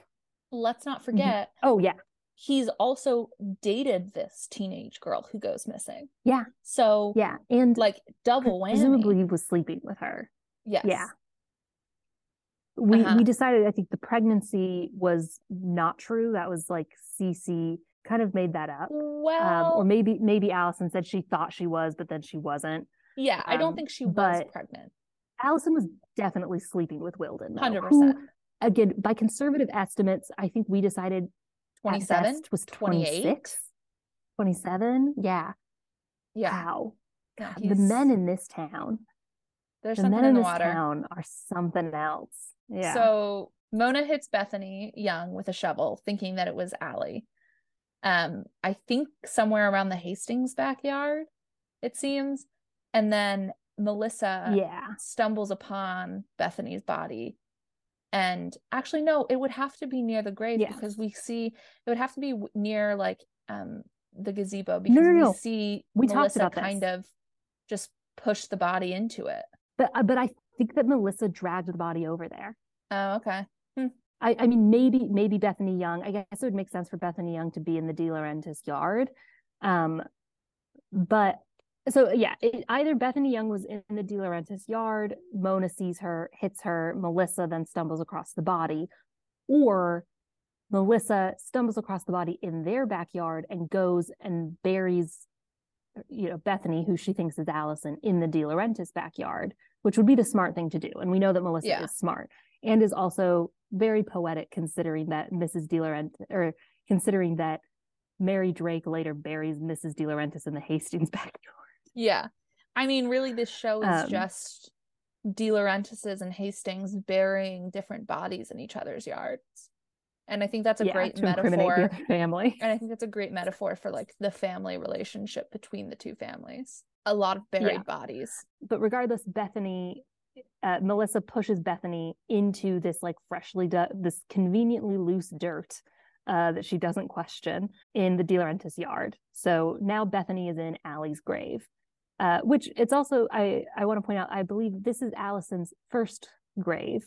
Let's not forget. Mm-hmm. Oh, yeah. He's also dated this teenage girl who goes missing. Yeah. So, yeah. And like double whammy. Presumably he was sleeping with her. Yes. Yeah. We, uh-huh. we decided, I think the pregnancy was not true. That was like Cece kind of made that up. Well. Um, or maybe, maybe Allison said she thought she was, but then she wasn't. Yeah. Um, I don't think she was pregnant. Allison was definitely sleeping with Wilden. Though, one hundred percent. Who, again, by conservative estimates, I think we decided twenty-seven was twenty-six, twenty-seven. Yeah. Yeah. Wow. God, the men in this town, there's the something men in, in the this water. Town are something else. Yeah. So Mona hits Bethany Young with a shovel, thinking that it was Allie. Um, I think somewhere around the Hastings backyard, it seems. And then Melissa yeah. stumbles upon Bethany's body. And actually, no, it would have to be near the grave yeah. because we see it would have to be near like um, the gazebo because no, no, no. we see we Melissa talked about kind this. of just push the body into it. But uh, but I think that Melissa dragged the body over there. Oh, okay. Hmm. I, I mean, maybe maybe Bethany Young. I guess it would make sense for Bethany Young to be in the DiLaurentis yard. Um, but so, yeah, it, either Bethany Young was in the DiLaurentis yard, Mona sees her, hits her, Melissa then stumbles across the body, or Melissa stumbles across the body in their backyard and goes and buries, you know, Bethany, who she thinks is Alison, in the DiLaurentis backyard, which would be the smart thing to do. And we know that Melissa yeah. is smart and is also very poetic, considering that Missus DiLaurentis, or considering that Mary Drake later buries Missus DiLaurentis in the Hastings backyard. Yeah. I mean, really, this show is um, just DiLaurentis's and Hastings burying different bodies in each other's yards. And I think that's a yeah, great metaphor. Family. And I think that's a great metaphor for like the family relationship between the two families. A lot of buried yeah. bodies. But regardless, Bethany, uh, Melissa pushes Bethany into this like freshly, du- this conveniently loose dirt uh, that she doesn't question in the DiLaurentis yard. So now Bethany is in Allie's grave, uh, which it's also, I, I want to point out, I believe this is Allison's first grave,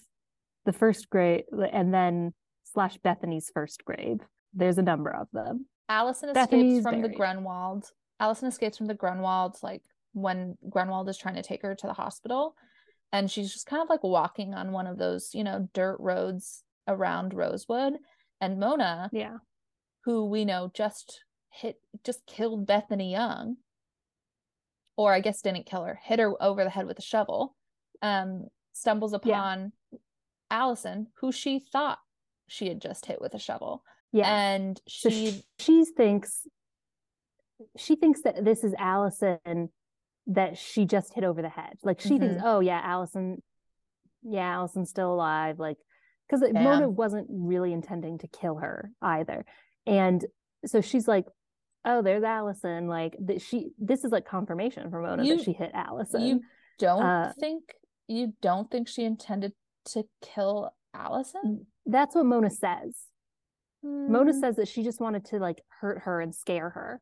the first grave, and then slash Bethany's first grave. There's a number of them. Allison Bethany's escapes from buried. the Grunwald. Allison escapes from the Grunwald, like when Grunwald is trying to take her to the hospital. And she's just kind of like walking on one of those, you know, dirt roads around Rosewood. And Mona, yeah, who we know just hit, just killed Bethany Young. Or I guess didn't kill her, hit her over the head with a shovel. Um, stumbles upon yeah. Allison, who she thought she had just hit with a shovel. Yeah. And she, so she she thinks she thinks that this is Allison that she just hit over the head. Like she mm-hmm. thinks, oh yeah, Allison, yeah, Allison's still alive. Like, because yeah. Mona wasn't really intending to kill her either. And so she's like, oh, there's Allison. Like that she this is like confirmation for Mona you, that she hit Allison. You don't uh, think you don't think she intended to kill Allison? That's what Mona says. Mm. Mona says that she just wanted to like hurt her and scare her.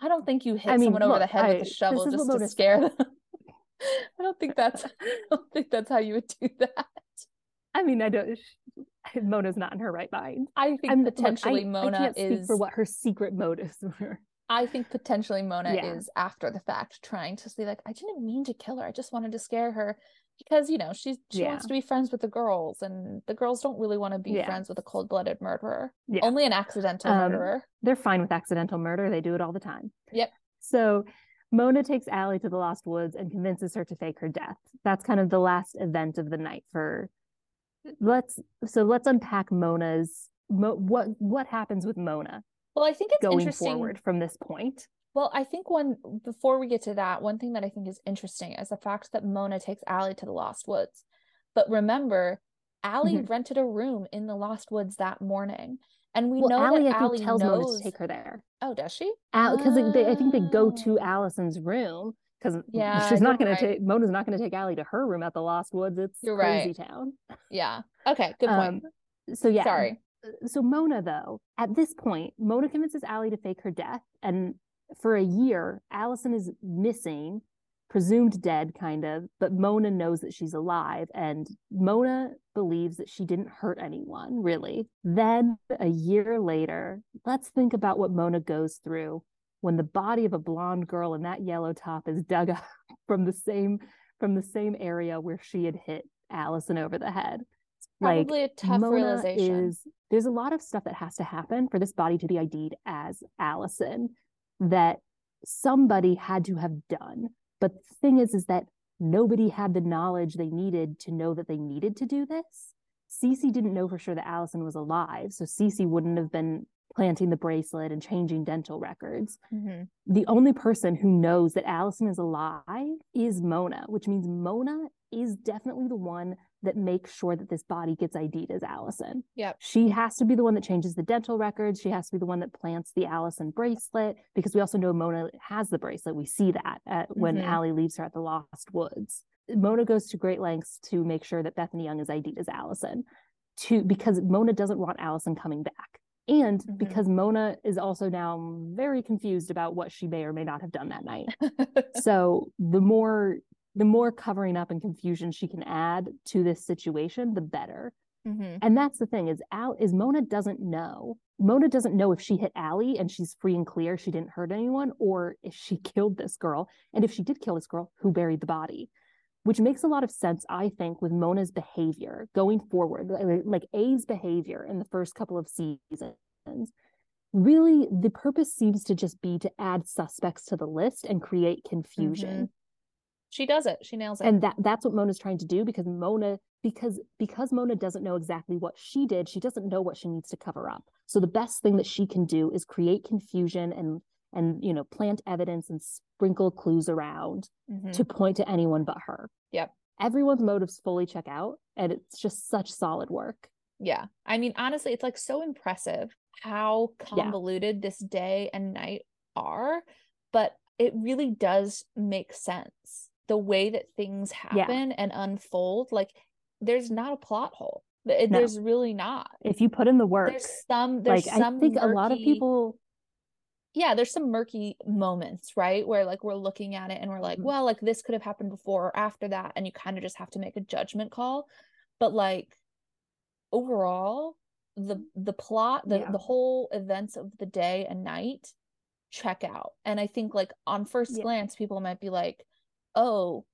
I don't think you hit I mean, someone look, over the head I, with a shovel just to scare said. them. I don't think that's I don't think that's how you would do that. I mean, I don't she, Mona's not in her right mind. I think I'm, potentially look, I, Mona I can't speak is for what her secret motives were. I think potentially Mona yeah. is after the fact trying to say like, I didn't mean to kill her. I just wanted to scare her. Because, you know, she's, she yeah. wants to be friends with the girls, and the girls don't really want to be yeah. friends with a cold-blooded murderer. Yeah. Only an accidental um, murderer. They're fine with accidental murder. They do it all the time. Yep. So Mona takes Allie to the Lost Woods and convinces her to fake her death. That's kind of the last event of the night for... Let's So let's unpack Mona's... Mo, what what happens with Mona? Well, I think it's going interesting... forward from this point. Well, I think one, before we get to that, one thing that I think is interesting is the fact that Mona takes Allie to the Lost Woods. But remember, Allie mm-hmm. rented a room in the Lost Woods that morning. And we well, know Allie, that I Allie think, tells knows... Mona to take her there. Oh, does she? Because uh, oh. I think they go to Allison's room. Because yeah, she's not going right. to take, Mona's not going to take Allie to her room at the Lost Woods. It's you're crazy right. town. Yeah. Okay, good point. Um, so yeah. Sorry. So Mona, though, at this point, Mona convinces Allie to fake her death, and for a year, Allison is missing, presumed dead, kind of, but Mona knows that she's alive, and Mona believes that she didn't hurt anyone, really. Then, a year later, let's think about what Mona goes through when the body of a blonde girl in that yellow top is dug up from the same from the same area where she had hit Allison over the head. Probably like, a tough Mona realization. Is, there's a lot of stuff that has to happen for this body to be ID'd as Allison that somebody had to have done. But the thing is, is that nobody had the knowledge they needed to know that they needed to do this. Cece didn't know for sure that Allison was alive, so Cece wouldn't have been planting the bracelet and changing dental records. Mm-hmm. The only person who knows that Allison is alive is Mona, which means Mona is definitely the one that makes sure that this body gets ID'd as Allison. Yep. She has to be the one that changes the dental records. She has to be the one that plants the Allison bracelet, because we also know Mona has the bracelet. We see that at, when mm-hmm. Allie leaves her at the Lost Woods. Mona goes to great lengths to make sure that Bethany Young is ID'd as Allison, to, because Mona doesn't want Allison coming back. And mm-hmm. because Mona is also now very confused about what she may or may not have done that night. So the more the more covering up and confusion she can add to this situation, the better. Mm-hmm. And that's the thing is Al is Mona doesn't know. Mona doesn't know if she hit Allie and she's free and clear, she didn't hurt anyone, or if she killed this girl. And if she did kill this girl, who buried the body? Which makes a lot of sense, I think, with Mona's behavior going forward, like A's behavior in the first couple of seasons. Really, the purpose seems to just be to add suspects to the list and create confusion. Mm-hmm. She does it. She nails it. And that, that's what Mona's trying to do because Mona, because, because Mona doesn't know exactly what she did, she doesn't know what she needs to cover up. So the best thing that she can do is create confusion and and, you know, plant evidence and sprinkle clues around mm-hmm. to point to anyone but her. Yep. Everyone's motives fully check out, and it's just such solid work. Yeah. I mean, honestly, it's like so impressive how convoluted yeah. this day and night are, but it really does make sense. The way that things happen yeah. and unfold, like there's not a plot hole. It, no. There's really not. If you put in the work. There's some, there's like, some I think murky... a lot of people... Yeah, there's some murky moments, right? Where like we're looking at it and we're like, well, like this could have happened before or after that. And you kind of just have to make a judgment call. But like overall, the the plot, the, yeah. the whole events of the day and night check out. And I think like on first yeah. glance, people might be like, oh,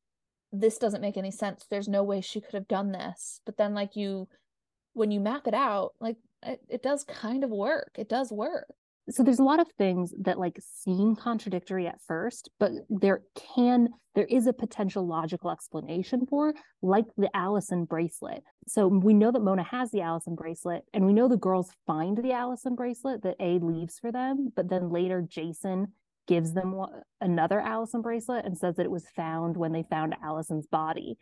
this doesn't make any sense. There's no way she could have done this. But then like you, when you map it out, like it, it does kind of work. It does work. So there's a lot of things that like seem contradictory at first, but there can, there is a potential logical explanation for, like the Alison bracelet. So we know that Mona has the Alison bracelet, and we know the girls find the Alison bracelet that A leaves for them, but then later Jason gives them another Alison bracelet and says that it was found when they found Allison's body.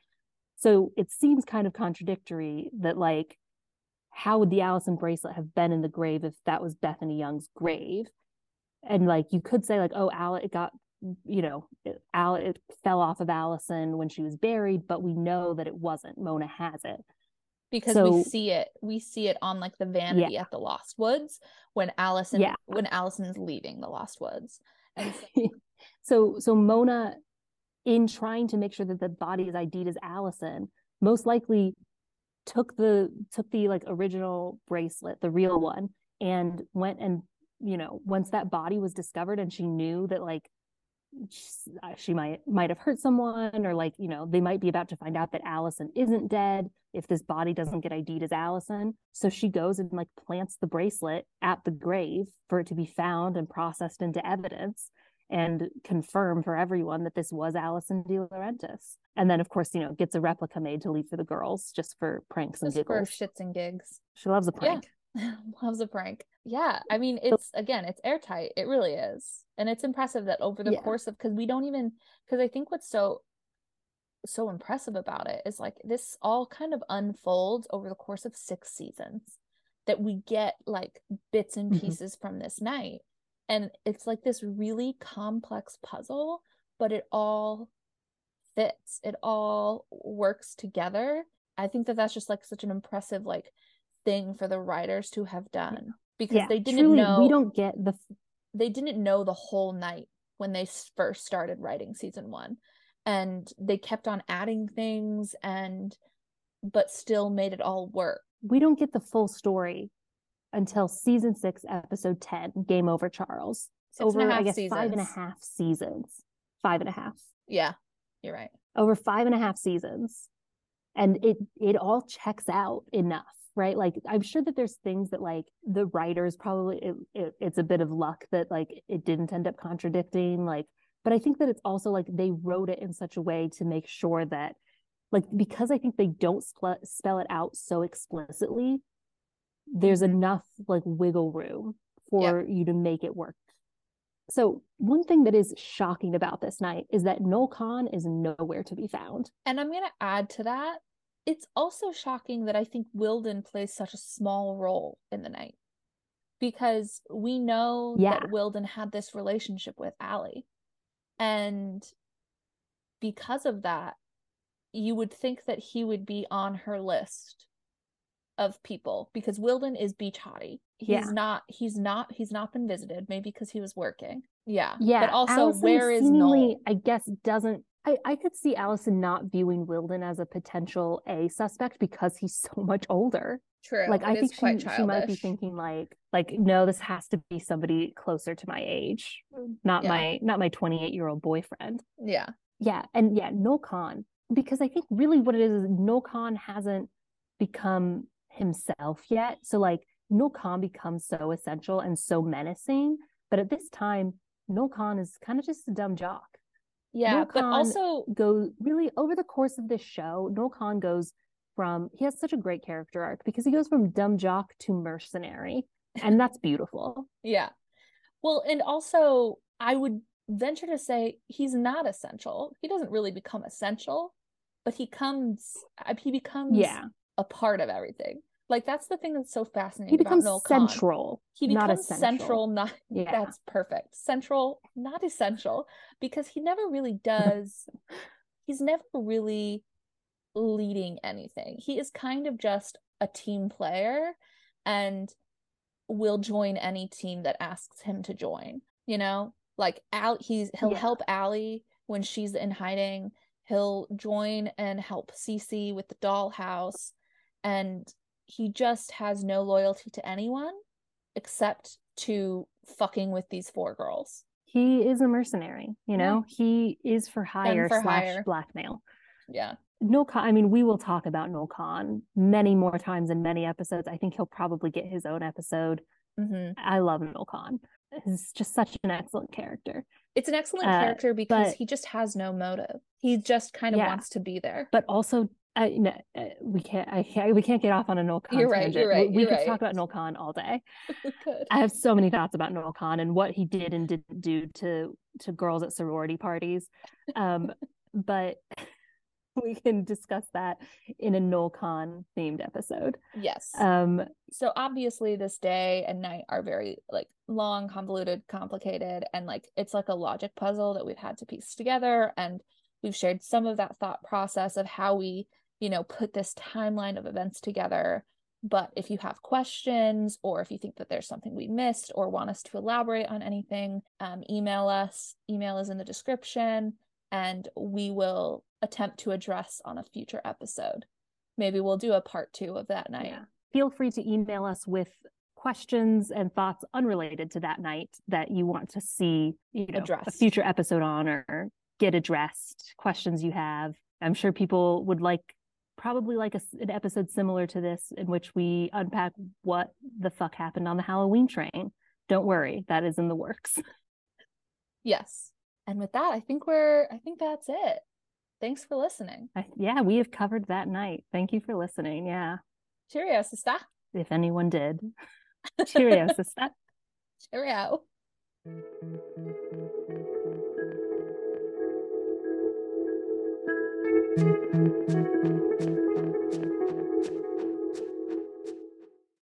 So it seems kind of contradictory that like, how would the Alison bracelet have been in the grave if that was Bethany Young's grave? And like, you could say like, oh, Al, it got, you know, Al, it fell off of Alison when she was buried, but we know that it wasn't. Mona has it. Because so, we see it, we see it on like the vanity yeah. at the Lost Woods when Alison, yeah. when Allison's leaving the Lost Woods. And so-, so, so Mona, in trying to make sure that the body is I D'd as Alison, most likely took the took the like original bracelet, the real one, and went and, you know, once that body was discovered and she knew that like she, she might might have hurt someone, or like, you know, they might be about to find out that Alison isn't dead if this body doesn't get I D'd as Alison, so she goes and like plants the bracelet at the grave for it to be found and processed into evidence and confirm for everyone that this was Alison DiLaurentis. And then, of course, you know, gets a replica made to leave for the girls just for pranks just and giggles. Just for shits and gigs. She loves a prank. Yeah. Loves a prank. Yeah. I mean, it's, again, it's airtight. It really is. And it's impressive that over the yeah. course of, because we don't even, because I think what's so, so impressive about it is like this all kind of unfolds over the course of six seasons that we get like bits and pieces mm-hmm. from this night. And it's like this really complex puzzle, but it all fits. It all works together. I think that that's just like such an impressive like thing for the writers to have done, because yeah, they didn't truly, know we don't get the they didn't know the whole night when they first started writing season one, and they kept on adding things and but still made it all work. We don't get the full story until season six, episode ten, Game Over Charles. Six over, and a half I guess, seasons. five and a half seasons. Five and a half. Yeah, you're right. Over five and a half seasons. And it it all checks out enough, right? Like, I'm sure that there's things that, like, the writers probably, it, it, it's a bit of luck that, like, it didn't end up contradicting. Like, but I think that it's also, like, they wrote it in such a way to make sure that, like, because I think they don't sp- spell it out so explicitly, there's mm-hmm. enough like wiggle room for yep. you to make it work. So one thing that is shocking about this night is that Noel Kahn is nowhere to be found. And I'm going to add to that, it's also shocking that I think Wilden plays such a small role in the night, because we know yeah. that Wilden had this relationship with Allie. And because of that, you would think that he would be on her list of people, because Wilden is beach hottie. he's yeah. not he's not he's not been visited, maybe because he was working. Yeah. Yeah. But also Allison, where is Noel? I guess doesn't I, I could see Allison not viewing Wilden as a potential A suspect because he's so much older. True. Like, I think she, she might be thinking like, like, no, this has to be somebody closer to my age, not yeah. my, not my twenty-eight year old boyfriend. Yeah. Yeah. And yeah, Noel Kahn, because I think really what it is, is Noel Kahn hasn't become himself yet. So like Noel Kahn becomes so essential and so menacing, but at this time, Noel Kahn is kind of just a dumb jock. Yeah. Noel Kahn but also goes really over the course of this show, Noel Kahn goes from he has such a great character arc because he goes from dumb jock to mercenary, and that's beautiful. Yeah. Well, and also I would venture to say he's not essential. He doesn't really become essential, but he comes he becomes yeah. a part of everything. Like, that's the thing that's so fascinating about Noel Kahn. He becomes central. He becomes central, not yeah. that's perfect. Central, not essential, because he never really does he's never really leading anything. He is kind of just a team player and will join any team that asks him to join, you know, like Al he's he'll yeah. help Allie when she's in hiding, he'll join and help Cece with the dollhouse, and he just has no loyalty to anyone except to fucking with these four girls. He is a mercenary, you know. Yeah. He is for hire for slash hire. blackmail. Yeah. Noel Kahn, I mean, we will talk about Noel Kahn many more times in many episodes. I think he'll probably get his own episode. Mm-hmm. I love Noel Kahn. He's just such an excellent character. It's an excellent uh, character because but, he just has no motive. He just kind of yeah. wants to be there. But also, uh, no, uh, we can't. I, I, we can't get off on a Noel Kahn You're right. tangent. You're right. We, we you're could right. talk about Noel Kahn all day. We could. I have so many thoughts about Noel Kahn and what he did and didn't do to to girls at sorority parties, um, but. We can discuss that in a Noel Kahn themed episode. Yes. Um. So obviously this day and night are very like long, convoluted, complicated, and like it's like a logic puzzle that we've had to piece together. And we've shared some of that thought process of how we, you know, put this timeline of events together. But if you have questions or if you think that there's something we missed or want us to elaborate on anything, um, email us. Email is in the description. And we will attempt to address on a future episode. Maybe we'll do a part two of that night. Yeah. Feel free to email us with questions and thoughts unrelated to that night that you want to see, you know, addressed. A future episode on or get addressed, questions you have. I'm sure people would like, probably like a, an episode similar to this in which we unpack what the fuck happened on the Halloween train. Don't worry, that is in the works. Yes. And with that, I think we're, I think that's it. Thanks for listening. I, yeah, we have covered that night. Thank you for listening. Yeah. Cheerio, sister. If anyone did. Cheerio, sister. Cheerio.